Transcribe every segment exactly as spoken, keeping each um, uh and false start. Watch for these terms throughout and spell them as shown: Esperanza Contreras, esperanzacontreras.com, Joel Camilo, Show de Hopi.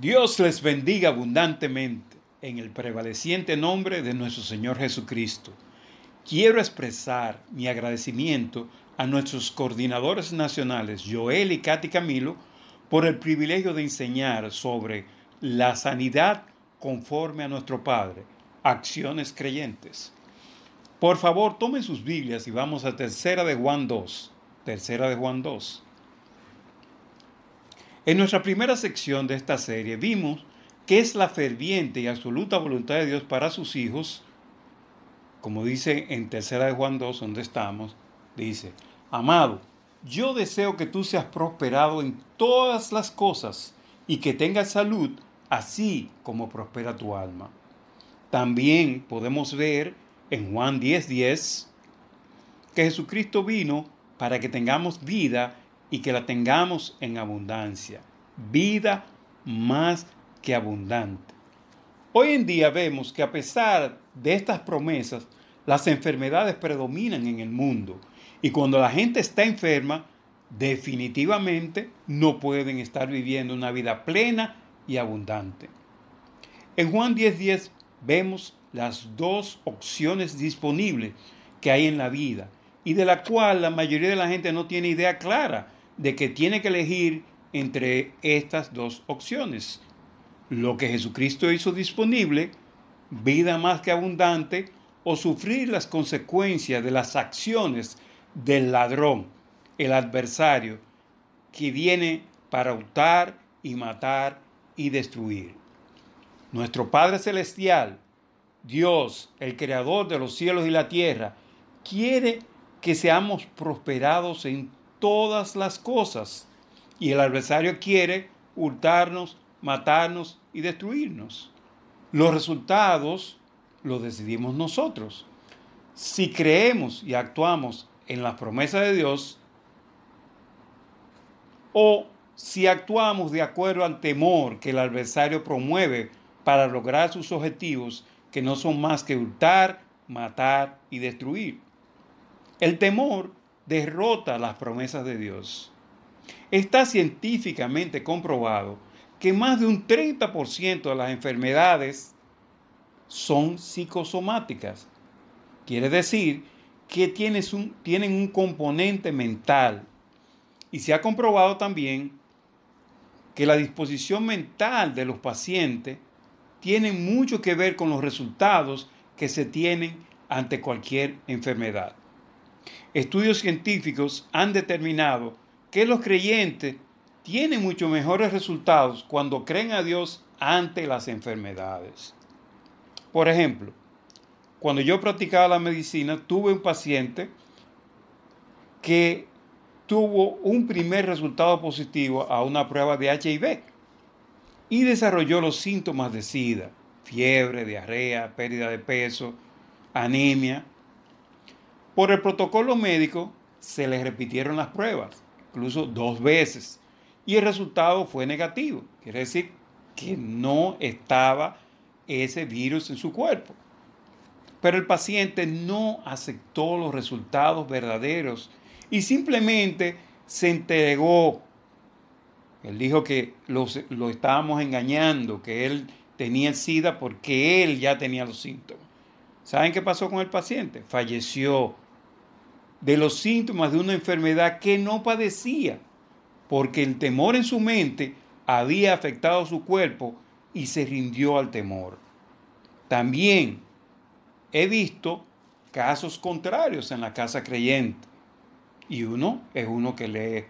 Dios les bendiga abundantemente en el prevaleciente nombre de nuestro Señor Jesucristo. Quiero expresar mi agradecimiento a nuestros coordinadores nacionales, Joel y Katy Camilo, por el privilegio de enseñar sobre la sanidad conforme a nuestro Padre, acciones creyentes. Por favor, tomen sus Biblias y vamos a Tercera de Juan dos. Tercera de Juan dos. En nuestra primera sección de esta serie vimos que es la ferviente y absoluta voluntad de Dios para sus hijos, como dice en Tercera de Juan dos, donde estamos, dice: amado, yo deseo que tú seas prosperado en todas las cosas y que tengas salud, así como prospera tu alma. También podemos ver en Juan diez diez que Jesucristo vino para que tengamos vida y que la tengamos en abundancia, vida más que abundante. Hoy en día vemos que a pesar de estas promesas, las enfermedades predominan en el mundo. Y cuando la gente está enferma, definitivamente no pueden estar viviendo una vida plena y abundante. En Juan diez diez vemos las dos opciones disponibles que hay en la vida y de la cual la mayoría de la gente no tiene idea clara de que tiene que elegir entre estas dos opciones. Lo que Jesucristo hizo disponible, vida más que abundante, o sufrir las consecuencias de las acciones del ladrón, el adversario, que viene para hurtar y matar y destruir. Nuestro Padre Celestial, Dios, el Creador de los cielos y la tierra, quiere que seamos prosperados en todas las cosas, y el adversario quiere hurtarnos, matarnos y destruirnos. Los resultados los decidimos nosotros. Si creemos y actuamos en las promesas de Dios, o si actuamos de acuerdo al temor que el adversario promueve para lograr sus objetivos, que no son más que hurtar, matar y destruir. El temor derrota las promesas de Dios. Está científicamente comprobado que más de un treinta por ciento de las enfermedades son psicosomáticas. Quiere decir que tienes un, tienen un componente mental. Y se ha comprobado también que la disposición mental de los pacientes tiene mucho que ver con los resultados que se tienen ante cualquier enfermedad. Estudios científicos han determinado que los creyentes tienen mucho mejores resultados cuando creen a Dios ante las enfermedades. Por ejemplo, cuando yo practicaba la medicina, tuve un paciente que tuvo un primer resultado positivo a una prueba de H I V y desarrolló los síntomas de SIDA, fiebre, diarrea, pérdida de peso, anemia. Por el protocolo médico se le repitieron las pruebas, incluso dos veces, y el resultado fue negativo. Quiere decir que no estaba ese virus en su cuerpo. Pero el paciente no aceptó los resultados verdaderos y simplemente se entregó. Él dijo que los, lo estábamos engañando, que él tenía el SIDA porque él ya tenía los síntomas. ¿Saben qué pasó con el paciente? Falleció de los síntomas de una enfermedad que no padecía, porque el temor en su mente había afectado su cuerpo y se rindió al temor. También he visto casos contrarios en la casa creyente. Y uno es uno que le he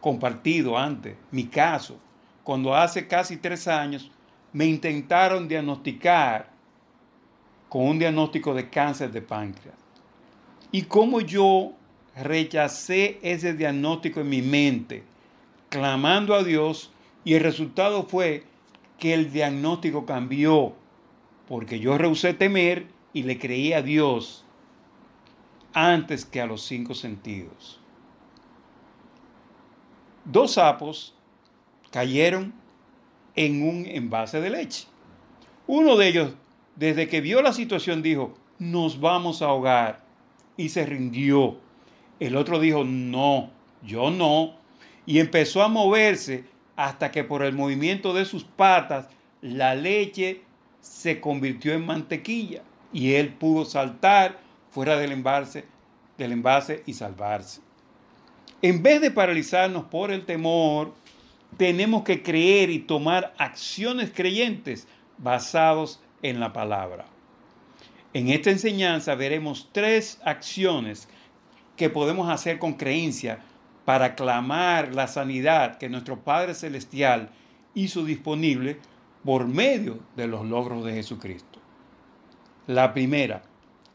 compartido antes. Mi caso, cuando hace casi tres años me intentaron diagnosticar con un diagnóstico de cáncer de páncreas. Y como yo rechacé ese diagnóstico en mi mente, clamando a Dios, y el resultado fue que el diagnóstico cambió, porque yo rehusé temer y le creí a Dios antes que a los cinco sentidos. Dos sapos cayeron en un envase de leche. Uno de ellos, desde que vio la situación, dijo: nos vamos a ahogar, y se rindió. El otro dijo: no, yo no, y empezó a moverse hasta que por el movimiento de sus patas la leche se convirtió en mantequilla y él pudo saltar fuera del envase, del envase y salvarse. En vez de paralizarnos por el temor, tenemos que creer y tomar acciones creyentes basados en la palabra. En esta enseñanza veremos tres acciones que podemos hacer con creencia para clamar la sanidad que nuestro Padre Celestial hizo disponible por medio de los logros de Jesucristo. La primera,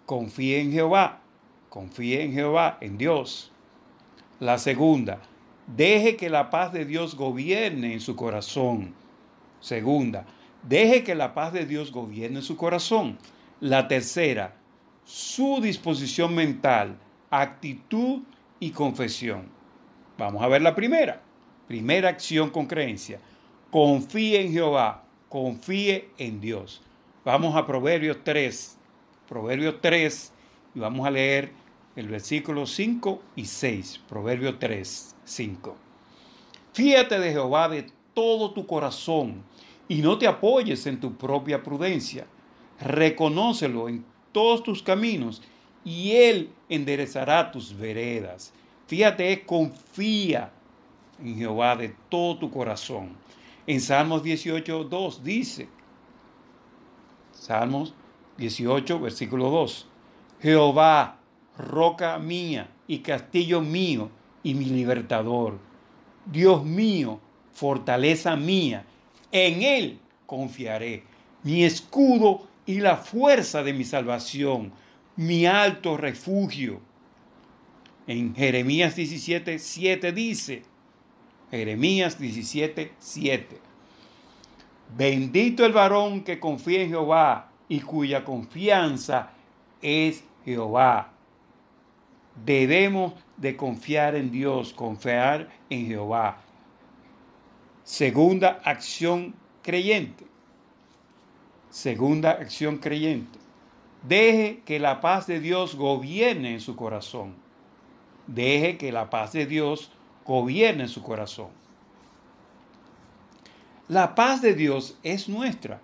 confíe en Jehová, confíe en Jehová, en Dios. La segunda, deje que la paz de Dios gobierne en su corazón. Segunda, deje que la paz de Dios gobierne en su corazón. La tercera, su disposición mental, actitud y confesión. Vamos a ver la primera. Primera acción con creencia. Confíe en Jehová, confíe en Dios. Vamos a Proverbios tres. Proverbios tres, y vamos a leer el versículo cinco y seis. Proverbios tres, cinco. Fíate de Jehová de todo tu corazón y no te apoyes en tu propia prudencia. Reconócelo en todos tus caminos y él enderezará tus veredas. Fíjate, confía en Jehová de todo tu corazón. En Salmos dieciocho, dos dice, Salmos dieciocho, versículo dos, Jehová, roca mía y castillo mío y mi libertador, Dios mío, fortaleza mía, en él confiaré, mi escudo y la fuerza de mi salvación, mi alto refugio. En Jeremías diecisiete, siete dice, Jeremías diecisiete, siete, bendito el varón que confía en Jehová y cuya confianza es Jehová. Debemos de confiar en Dios, confiar en Jehová. Segunda acción creyente. Segunda acción creyente. Deje que la paz de Dios gobierne en su corazón. Deje que la paz de Dios gobierne en su corazón. La paz de Dios es nuestra.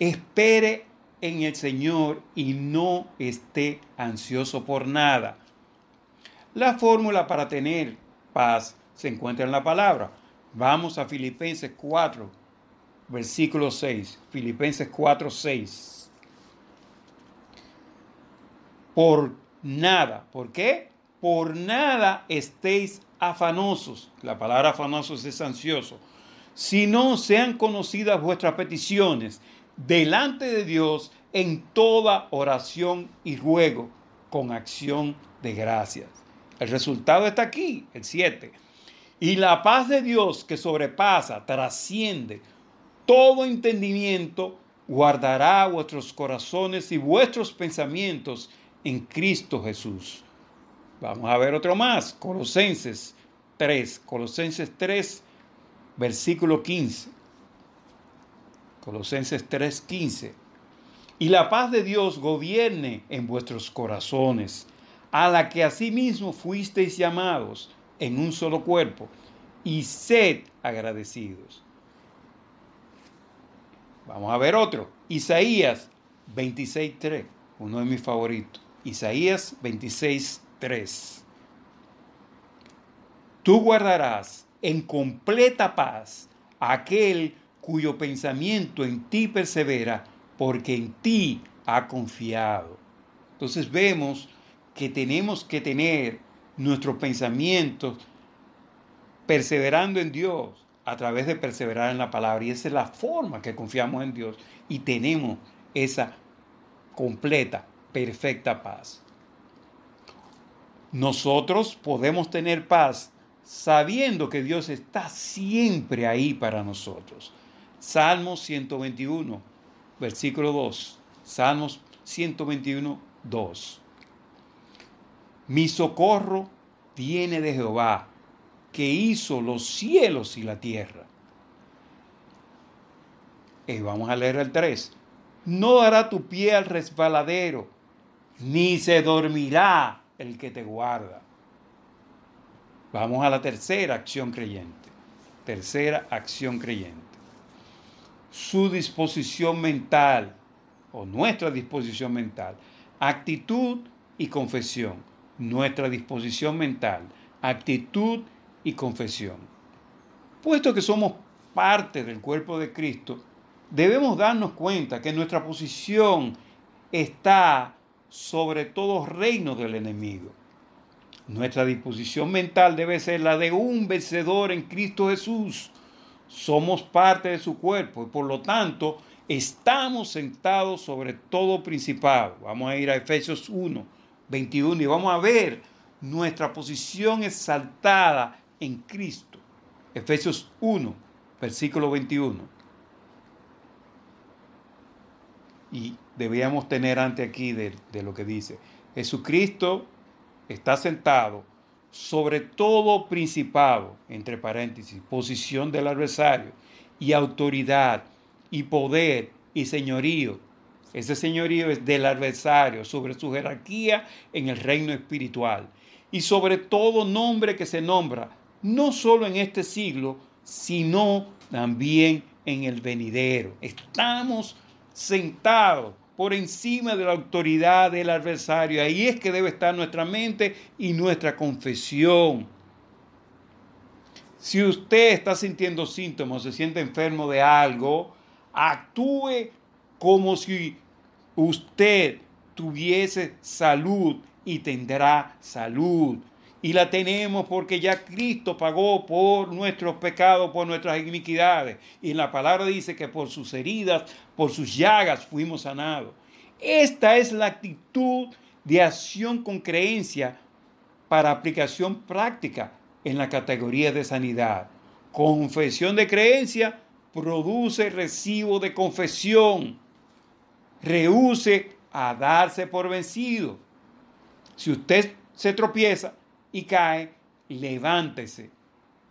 Espere en el Señor y no esté ansioso por nada. La fórmula para tener paz se encuentra en la palabra. Vamos a Filipenses cuatro, versículo seis. Filipenses cuatro, seis. Por nada. ¿Por qué? Por nada estéis afanosos. La palabra afanosos es ansioso. Si no sean conocidas vuestras peticiones delante de Dios en toda oración y ruego con acción de gracias. El resultado está aquí, el siete. Y la paz de Dios que sobrepasa, trasciende todo entendimiento, guardará vuestros corazones y vuestros pensamientos en Cristo Jesús. Vamos a ver otro más. Colosenses tres. Colosenses tres, versículo quince. Colosenses tres, quince. Y la paz de Dios gobierne en vuestros corazones, a la que asimismo fuisteis llamados en un solo cuerpo, y sed agradecidos. Vamos a ver otro. Isaías veintiséis, tres. Uno de mis favoritos. Isaías veintiséis, tres. Tú guardarás en completa paz aquel cuyo pensamiento en ti persevera, porque en ti ha confiado. Entonces vemos que tenemos que tener nuestros pensamientos perseverando en Dios a través de perseverar en la palabra. Y esa es la forma que confiamos en Dios y tenemos esa completa, perfecta paz. Nosotros podemos tener paz sabiendo que Dios está siempre ahí para nosotros. Salmo ciento veintiuno, versículo dos. Salmos ciento veintiuno, dos. Mi socorro viene de Jehová, que hizo los cielos y la tierra. Y vamos a leer el tres. No dará tu pie al resbaladero, ni se dormirá el que te guarda. Vamos a la tercera acción creyente. Tercera acción creyente. Su disposición mental, o nuestra disposición mental, actitud y confesión. Nuestra disposición mental, actitud y confesión. Puesto que somos parte del cuerpo de Cristo, debemos darnos cuenta que nuestra posición está sobre todo reino del enemigo. Nuestra disposición mental debe ser la de un vencedor en Cristo Jesús. Somos parte de su cuerpo y por lo tanto estamos sentados sobre todo principado. Vamos a ir a Efesios uno, veintiuno y vamos a ver nuestra posición exaltada en Cristo. Efesios uno, versículo veintiuno. Y debíamos tener antes aquí de, de lo que dice. Jesucristo está sentado sobre todo principado, entre paréntesis, posición del adversario, y autoridad, y poder, y señorío. Ese señorío es del adversario, sobre su jerarquía en el reino espiritual. Y sobre todo nombre que se nombra, no solo en este siglo, sino también en el venidero. Estamos sentado por encima de la autoridad del adversario. Ahí es que debe estar nuestra mente y nuestra confesión. Si usted está sintiendo síntomas, se siente enfermo de algo, actúe como si usted tuviese salud y tendrá salud. Y la tenemos porque ya Cristo pagó por nuestros pecados, por nuestras iniquidades. Y la palabra dice que por sus heridas, por sus llagas fuimos sanados. Esta es la actitud de acción con creencia para aplicación práctica en la categoría de sanidad. Confesión de creencia produce recibo de confesión. Rehúse a darse por vencido. Si usted se tropieza y cae, levántese,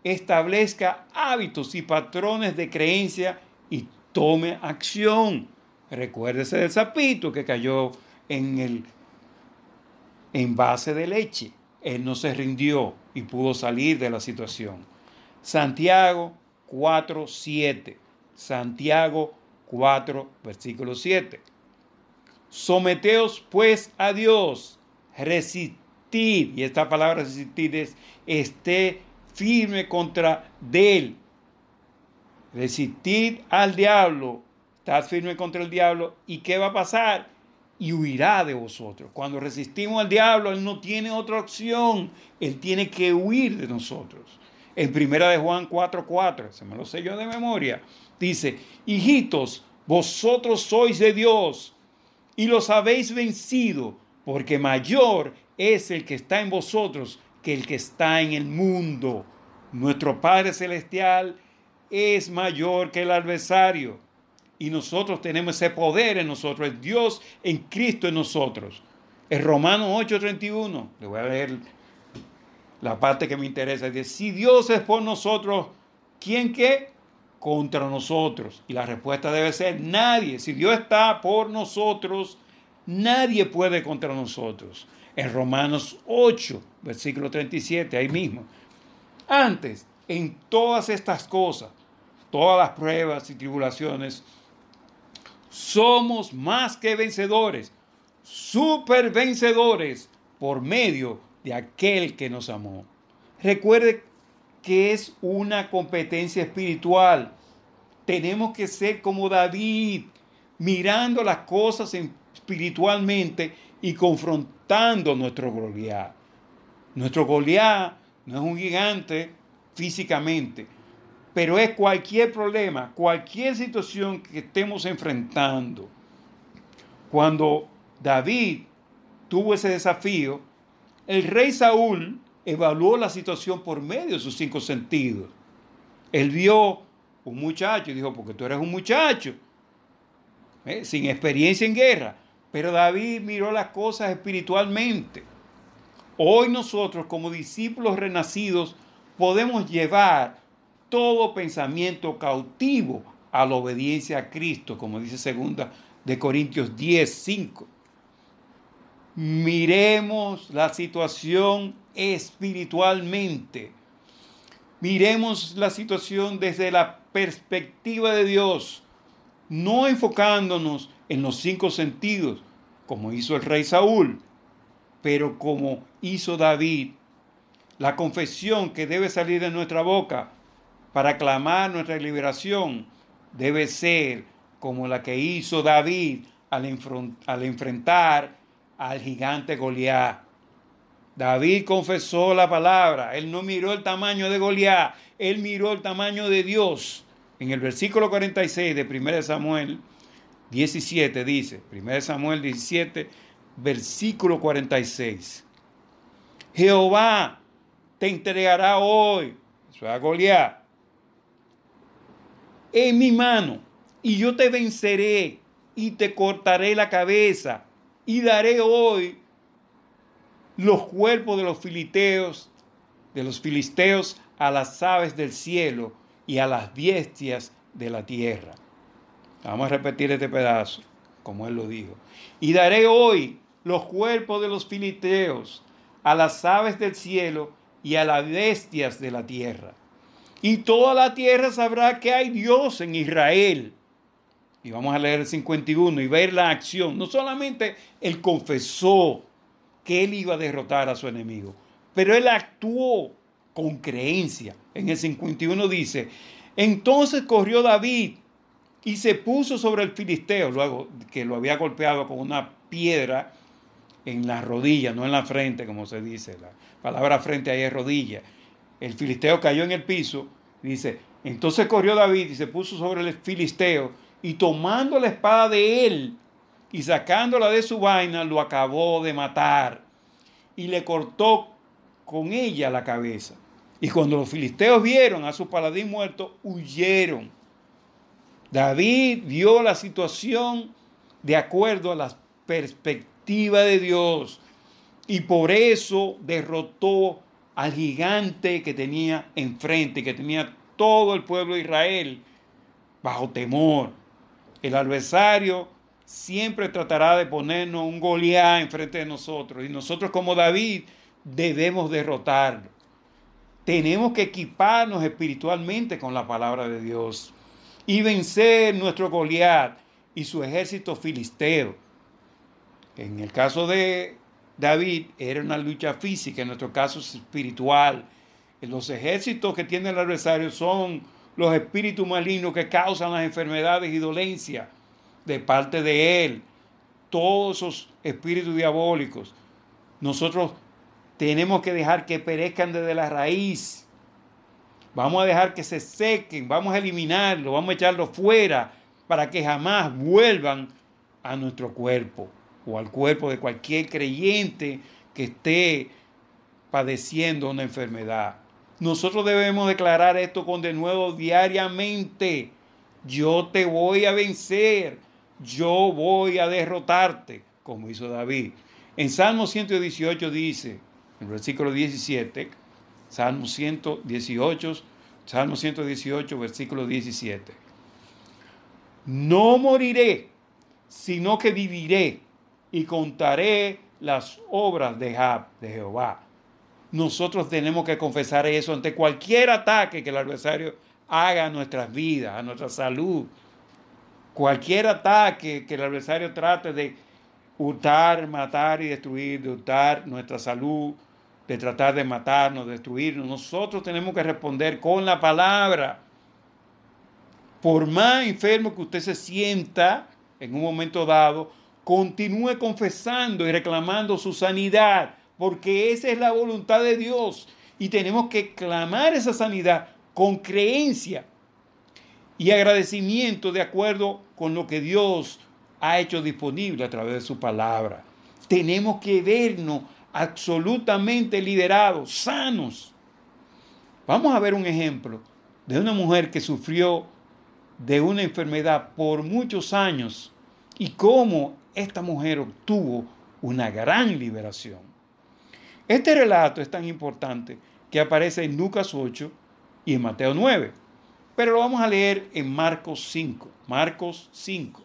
establezca hábitos y patrones de creencia y tome acción. Recuérdese del sapito que cayó en el envase de leche. Él no se rindió y pudo salir de la situación. Santiago cuatro siete. Santiago cuatro, versículo siete. Someteos pues a Dios, resistid. Y esta palabra resistir es esté firme contra él. Resistir al diablo, estar firme contra el diablo. ¿Y qué va a pasar? Y huirá de vosotros. Cuando resistimos al diablo, él no tiene otra opción. Él tiene que huir de nosotros. En primera de Juan cuatro cuatro, se me lo sé yo de memoria, dice: hijitos, vosotros sois de Dios y los habéis vencido, porque mayor es el que está en vosotros que el que está en el mundo. Nuestro Padre Celestial es mayor que el adversario. Y nosotros tenemos ese poder en nosotros. Es Dios en Cristo en nosotros. En Romanos ocho treinta y uno. Le voy a leer la parte que me interesa. Dice: si Dios es por nosotros, ¿quién qué? Contra nosotros. Y la respuesta debe ser nadie. Si Dios está por nosotros, nadie puede contra nosotros. En Romanos ocho, versículo treinta y siete, ahí mismo. Antes, en todas estas cosas, todas las pruebas y tribulaciones, somos más que vencedores, supervencedores, por medio de aquel que nos amó. Recuerde que es una competencia espiritual. Tenemos que ser como David, mirando las cosas espiritualmente y confrontando nuestro Goliat. Nuestro Goliat no es un gigante físicamente, pero es cualquier problema, cualquier situación que estemos enfrentando. Cuando David tuvo ese desafío, el rey Saúl evaluó la situación por medio de sus cinco sentidos. Él vio un muchacho y dijo: porque tú eres un muchacho, ¿eh? sin experiencia en guerra. Pero David miró las cosas espiritualmente. Hoy nosotros, como discípulos renacidos, podemos llevar todo pensamiento cautivo a la obediencia a Cristo, como dice segunda de Corintios diez, cinco. Miremos la situación espiritualmente. Miremos la situación desde la perspectiva de Dios, no enfocándonos en los cinco sentidos, como hizo el rey Saúl, pero como hizo David. La confesión que debe salir de nuestra boca para clamar nuestra liberación debe ser como la que hizo David al, enfront- al enfrentar al gigante Goliat. David confesó la palabra. Él no miró el tamaño de Goliat. Él miró el tamaño de Dios. En el versículo cuarenta y seis de primera de Samuel diecisiete dice, primera de Samuel diecisiete, versículo cuarenta y seis. Jehová te entregará hoy, eso es a Goliat, en mi mano, y yo te venceré y te cortaré la cabeza y daré hoy los cuerpos de los filisteos, de los filisteos a las aves del cielo y a las bestias de la tierra. Vamos a repetir este pedazo, como él lo dijo. Y daré hoy los cuerpos de los filisteos a las aves del cielo y a las bestias de la tierra. Y toda la tierra sabrá que hay Dios en Israel. Y vamos a leer el cincuenta y uno y ver la acción. No solamente él confesó que él iba a derrotar a su enemigo, pero él actuó con creencia. En el cincuenta y uno dice, entonces corrió David y se puso sobre el filisteo, luego que lo había golpeado con una piedra en la rodilla, no en la frente, como se dice, la palabra frente ahí es rodilla. El filisteo cayó en el piso, dice, entonces corrió David y se puso sobre el filisteo y tomando la espada de él y sacándola de su vaina, lo acabó de matar y le cortó con ella la cabeza. Y cuando los filisteos vieron a su paladín muerto, huyeron. David vio la situación de acuerdo a la perspectiva de Dios y por eso derrotó al gigante que tenía enfrente, que tenía todo el pueblo de Israel bajo temor. El adversario siempre tratará de ponernos un Goliat enfrente de nosotros y nosotros como David debemos derrotarlo. Tenemos que equiparnos espiritualmente con la palabra de Dios y vencer nuestro Goliat y su ejército filisteo. En el caso de David era una lucha física, en nuestro caso es espiritual. Los ejércitos que tiene el adversario son los espíritus malignos que causan las enfermedades y dolencias de parte de él, todos esos espíritus diabólicos. Nosotros tenemos que dejar que perezcan desde la raíz. Vamos a dejar que se sequen, vamos a eliminarlos, vamos a echarlos fuera para que jamás vuelvan a nuestro cuerpo o al cuerpo de cualquier creyente que esté padeciendo una enfermedad. Nosotros debemos declarar esto con denuedo diariamente. Yo te voy a vencer, yo voy a derrotarte, como hizo David. En Salmo ciento dieciocho dice, en el versículo diecisiete, Salmo ciento dieciocho, Salmo ciento dieciocho, versículo diecisiete. No moriré, sino que viviré y contaré las obras de Jehová. Nosotros tenemos que confesar eso ante cualquier ataque que el adversario haga a nuestras vidas, a nuestra salud. Cualquier ataque que el adversario trate de hurtar, matar y destruir, de hurtar nuestra salud, de tratar de matarnos, destruirnos. Nosotros tenemos que responder con la palabra. Por más enfermo que usted se sienta en un momento dado, continúe confesando y reclamando su sanidad, porque esa es la voluntad de Dios y tenemos que clamar esa sanidad con creencia y agradecimiento de acuerdo con lo que Dios ha hecho disponible a través de su palabra. Tenemos que vernos absolutamente liberados, sanos. Vamos a ver un ejemplo de una mujer que sufrió de una enfermedad por muchos años y cómo esta mujer obtuvo una gran liberación. Este relato es tan importante que aparece en Lucas ocho y en Mateo nueve, pero lo vamos a leer en Marcos cinco. Marcos cinco.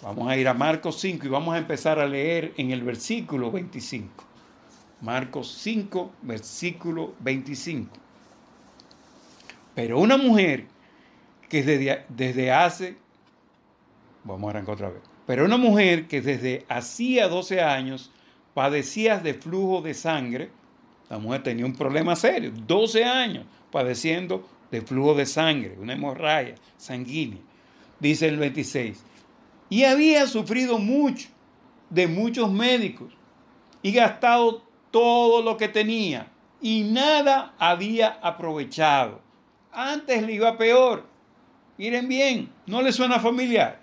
Vamos a ir a Marcos cinco y vamos a empezar a leer en el versículo veinticinco. Marcos cinco, versículo veinticinco. Pero una mujer que desde, desde hace, vamos a arrancar otra vez, pero una mujer que desde hacía doce años padecía de flujo de sangre, la mujer tenía un problema serio, doce años padeciendo de flujo de sangre, una hemorragia sanguínea, dice el veintiséis, y había sufrido mucho de muchos médicos y gastado todo lo que tenía y nada había aprovechado. Antes le iba peor. Miren bien, ¿no le suena familiar?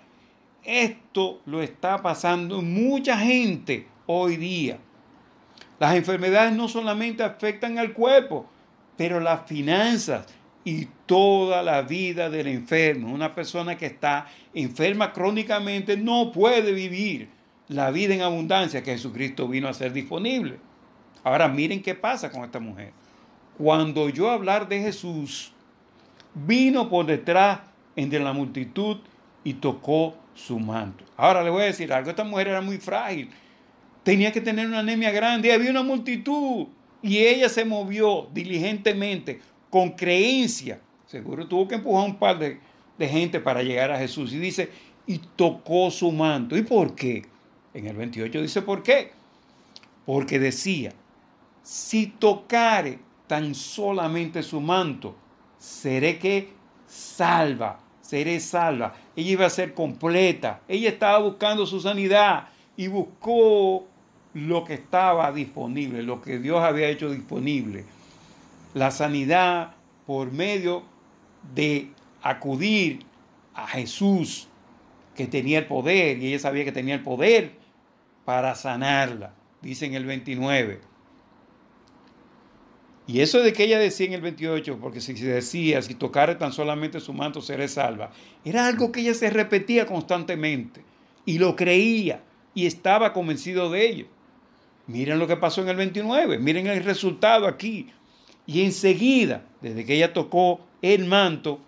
Esto lo está pasando mucha gente hoy día. Las enfermedades no solamente afectan al cuerpo, pero las finanzas y toda la vida del enfermo. Una persona que está enferma crónicamente no puede vivir la vida en abundancia que Jesucristo vino a hacer disponible. Ahora miren qué pasa con esta mujer. Cuando oyó hablar de Jesús, vino por detrás entre la multitud y tocó su manto. Ahora le voy a decir algo, esta mujer era muy frágil, tenía que tener una anemia grande, había una multitud y ella se movió diligentemente, con creencia, seguro tuvo que empujar un par de, de gente para llegar a Jesús, y dice, y tocó su manto. ¿Y por qué? En el veintiocho dice, ¿por qué? Porque decía, si tocare tan solamente su manto, seré que salva, seré salva. Ella iba a ser completa. Ella estaba buscando su sanidad y buscó lo que estaba disponible, lo que Dios había hecho disponible. La sanidad por medio de acudir a Jesús, que tenía el poder, y ella sabía que tenía el poder para sanarla, dice en el veintinueve. Y eso de que ella decía en el veintiocho, porque si se decía, si tocare tan solamente su manto seré salva, era algo que ella se repetía constantemente, y lo creía, y estaba convencido de ello. Miren lo que pasó en el veintinueve, miren el resultado aquí. Y enseguida, desde que ella tocó el manto,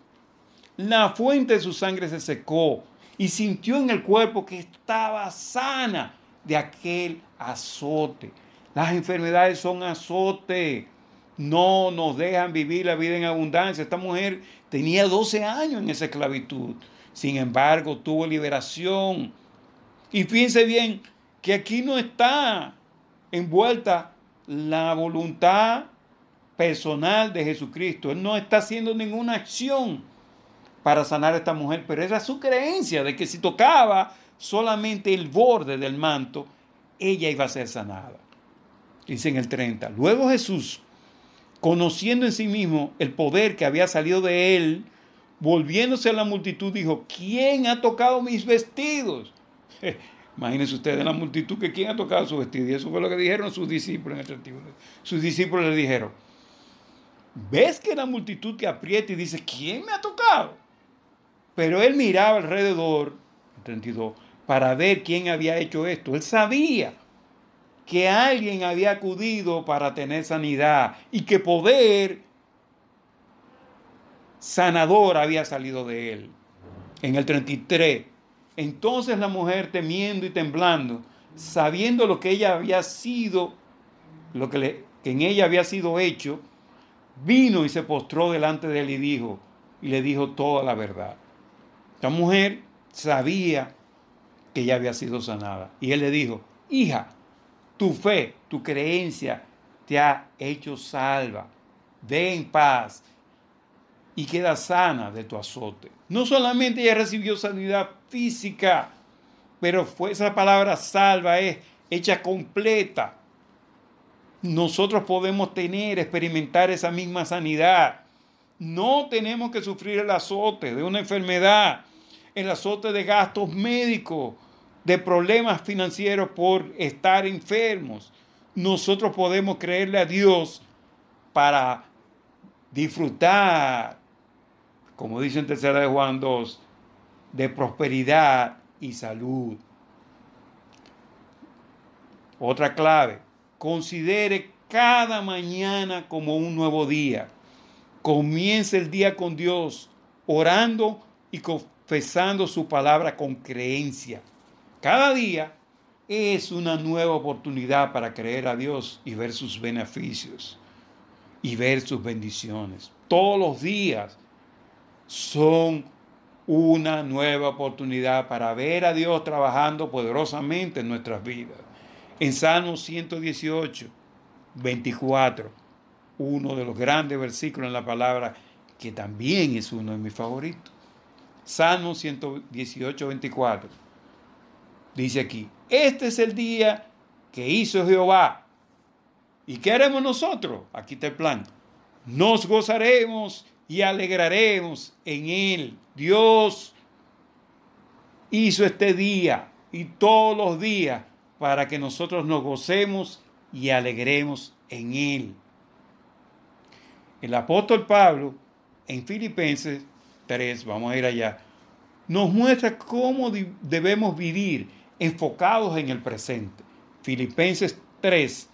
la fuente de su sangre se secó, y sintió en el cuerpo que estaba sana de aquel azote. Las enfermedades son azote. No nos dejan vivir la vida en abundancia. Esta mujer tenía doce años en esa esclavitud. Sin embargo, tuvo liberación. Y fíjense bien que aquí no está envuelta la voluntad personal de Jesucristo. Él no está haciendo ninguna acción para sanar a esta mujer, pero era su creencia de que si tocaba solamente el borde del manto, ella iba a ser sanada. Dice en el treinta, luego Jesús, conociendo en sí mismo el poder que había salido de él, volviéndose a la multitud, dijo, ¿quién ha tocado mis vestidos? Imagínense ustedes en la multitud que quién ha tocado sus vestidos. Y eso fue lo que dijeron sus discípulos. En el sus discípulos le dijeron, ¿ves que la multitud te aprieta y dice, ¿quién me ha tocado? Pero él miraba alrededor, treinta y dos, para ver quién había hecho esto. Él sabía que alguien había acudido para tener sanidad y que poder sanador había salido de él. En el treinta y tres, entonces la mujer, temiendo y temblando, sabiendo lo que ella había sido, lo que, le, que en ella había sido hecho, vino y se postró delante de él y dijo, y le dijo toda la verdad. Esta mujer sabía que ella había sido sanada. Y él le dijo, hija, tu fe, tu creencia te ha hecho salva. Ve en paz y queda sana de tu azote. No solamente ella recibió sanidad física, pero fue esa palabra salva, es hecha completa. Nosotros podemos tener, experimentar esa misma sanidad. No tenemos que sufrir el azote de una enfermedad, el azote de gastos médicos, de problemas financieros por estar enfermos. Nosotros podemos creerle a Dios para disfrutar, como dice en Tercera de Juan dos, de prosperidad y salud. Otra clave, considere cada mañana como un nuevo día. Comience el día con Dios, orando y confesando su palabra con creencia. Cada día es una nueva oportunidad para creer a Dios y ver sus beneficios y ver sus bendiciones. todos los días son una nueva oportunidad para ver a Dios trabajando poderosamente en nuestras vidas. En Salmo ciento dieciocho, veinticuatro, uno de los grandes versículos en la palabra, que también es uno de mis favoritos. Salmo ciento dieciocho, veinticuatro. Dice aquí: este es el día que hizo Jehová. ¿Y qué haremos nosotros? Aquí está el plan. Nos gozaremos y alegraremos en él. Dios hizo este día y todos los días para que nosotros nos gocemos y alegremos en él. El apóstol Pablo en Filipenses tres, vamos a ir allá, nos muestra cómo debemos vivir enfocados en el presente. Filipenses tres,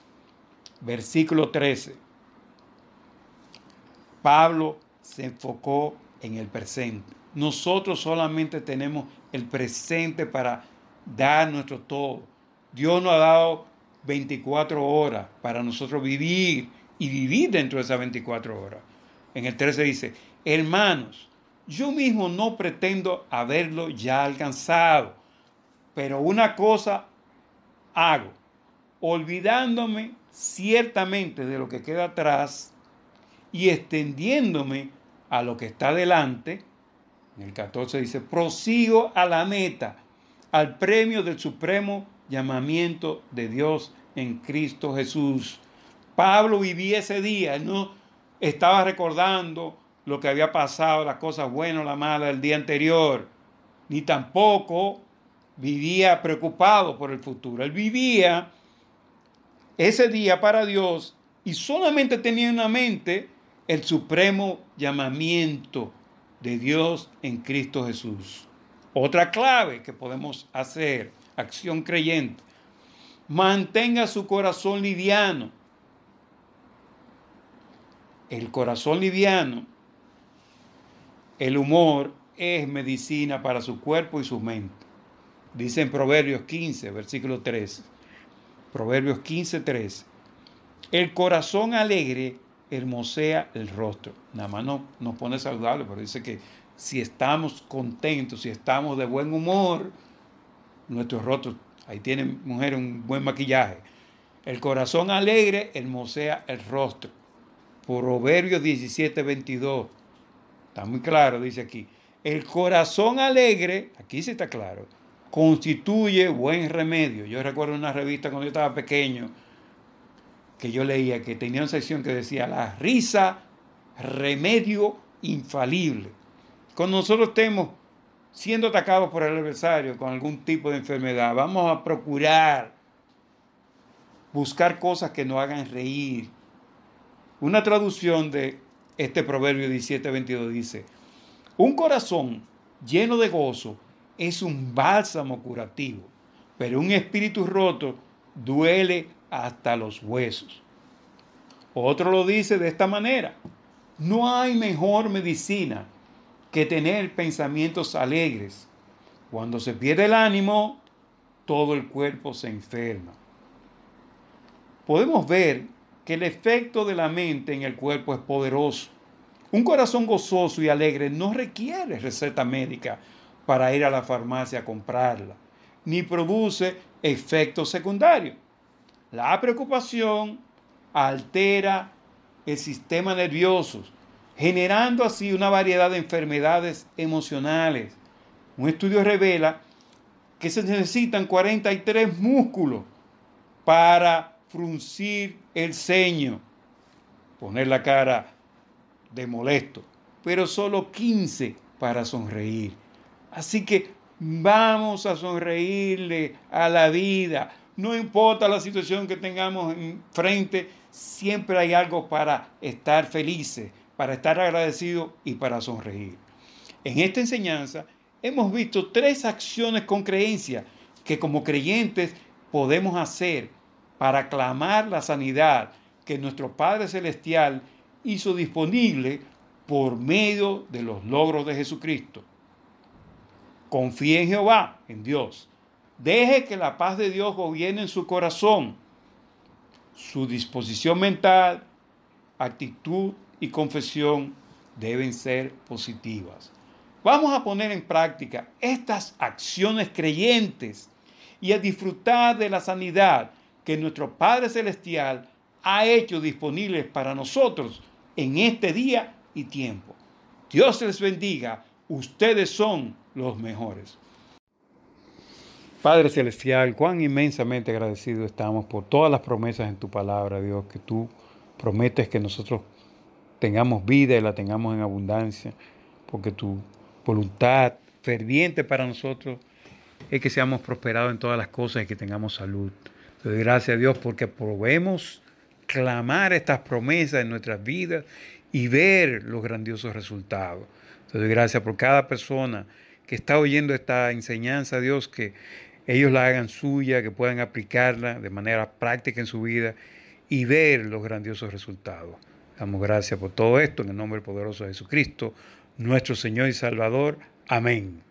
versículo trece. Pablo se enfocó en el presente. Nosotros solamente tenemos el presente para dar nuestro todo. Dios nos ha dado veinticuatro horas para nosotros vivir y vivir dentro de esas veinticuatro horas. En el trece dice: hermanos, yo mismo no pretendo haberlo ya alcanzado, pero una cosa hago, olvidándome ciertamente de lo que queda atrás y extendiéndome a lo que está delante. En el catorce dice: prosigo a la meta, al premio del supremo llamamiento de Dios en Cristo Jesús. Pablo vivía ese día, no estaba recordando lo que había pasado, las cosas buenas o las malas del día anterior, ni tampoco vivía preocupado por el futuro. Él vivía ese día para Dios y solamente tenía en la mente el supremo llamamiento de Dios en Cristo Jesús. Otra clave que podemos hacer, acción creyente: mantenga su corazón liviano. El corazón liviano, el humor, es medicina para su cuerpo y su mente. Dice en Proverbios quince, versículo trece. Proverbios quince, trece. El corazón alegre hermosea el rostro. Nada más no, nos pone saludable, pero dice que si estamos contentos, si estamos de buen humor, nuestros rostros, ahí tienen mujeres un buen maquillaje. El corazón alegre hermosea el rostro. Proverbios diecisiete, veintidós. Está muy claro, dice aquí. El corazón alegre, aquí sí está claro, constituye buen remedio. Yo recuerdo una revista cuando yo estaba pequeño que yo leía, que tenía una sección que decía: la risa, remedio infalible. Cuando nosotros estemos siendo atacados por el adversario con algún tipo de enfermedad, vamos a procurar buscar cosas que nos hagan reír. Una traducción de este Proverbio diecisiete veintidós dice: un corazón lleno de gozo es un bálsamo curativo, pero un espíritu roto duele hasta los huesos. Otro lo dice de esta manera: no hay mejor medicina que tener pensamientos alegres. Cuando se pierde el ánimo, todo el cuerpo se enferma. Podemos ver que el efecto de la mente en el cuerpo es poderoso. Un corazón gozoso y alegre no requiere receta médica para ir a la farmacia a comprarla, ni produce efectos secundarios. La preocupación altera el sistema nervioso, generando así una variedad de enfermedades emocionales. Un estudio revela que se necesitan cuarenta y tres músculos para fruncir el ceño, poner la cara de molesto, pero solo quince para sonreír. Así que vamos a sonreírle a la vida. No importa la situación que tengamos enfrente, siempre hay algo para estar felices, para estar agradecidos y para sonreír. En esta enseñanza hemos visto tres acciones con creencia que como creyentes podemos hacer para clamar la sanidad que nuestro Padre Celestial hizo disponible por medio de los logros de Jesucristo. Confíe en Jehová, en Dios. Deje que la paz de Dios gobierne en su corazón, su disposición mental, actitud y confesión deben ser positivas. Vamos a poner en práctica estas acciones creyentes y a disfrutar de la sanidad que nuestro Padre Celestial ha hecho disponibles para nosotros en este día y tiempo. Dios les bendiga. Ustedes son los mejores. Padre Celestial, cuán inmensamente agradecidos estamos por todas las promesas en tu palabra, Dios, que tú prometes que nosotros tengamos vida y la tengamos en abundancia, porque tu voluntad ferviente para nosotros es que seamos prosperados en todas las cosas y que tengamos salud. Te doy gracias a Dios porque probemos clamar estas promesas en nuestras vidas y ver los grandiosos resultados. Te doy gracias por cada persona que está oyendo esta enseñanza, Dios, que ellos la hagan suya, que puedan aplicarla de manera práctica en su vida y ver los grandiosos resultados. Damos gracias por todo esto en el nombre poderoso de Jesucristo, nuestro Señor y Salvador. Amén.